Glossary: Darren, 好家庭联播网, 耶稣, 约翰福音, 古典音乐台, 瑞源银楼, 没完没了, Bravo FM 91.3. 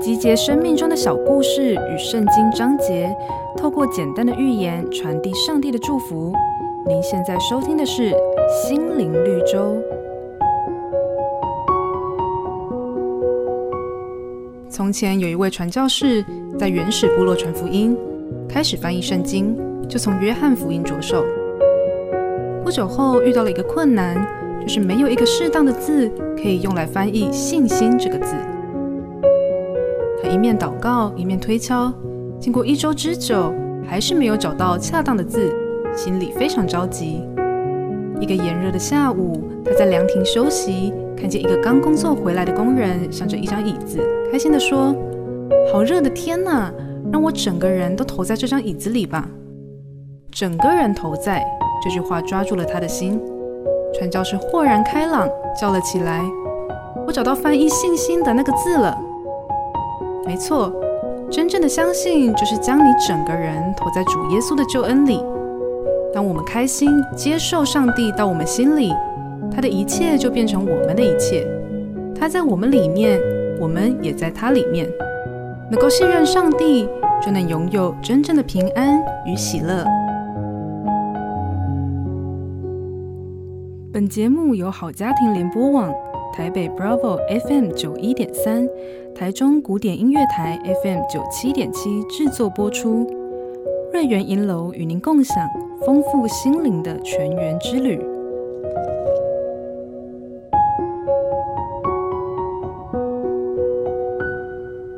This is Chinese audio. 集结生命中的小故事与圣经章节，透过简单的寓言传递上帝的祝福。您现在收听的是心灵绿洲。从前有一位传教士在原始部落传福音，开始翻译圣经，就从约翰福音着手。不久后遇到了一个困难，就是没有一个适当的字可以用来翻译信心这个字。他一面祷告，一面推敲，经过1周之久，还是没有找到恰当的字，心里非常着急。一个炎热的下午，他在凉亭休息，看见一个刚工作回来的工人向着一张椅子，开心地说：“好热的天哪，让我整个人都投在这张椅子里吧。”整个人投在，这句话抓住了他的心。传教士豁然开朗，叫了起来：“我找到翻译信心的那个字了。”没错，真正的相信就是将你整个人投在主耶稣的救恩里。当我们开心接受上帝到我们心里，他的一切就变成我们的一切，他在我们里面，我们也在他里面。能够信任上帝，就能拥有真正的平安与喜乐。本节目由好家庭联播网、台北 Bravo FM 91.3、台中古典音乐台 FM 97.7制作播出。瑞源银楼与您共享丰富心灵的全员之旅。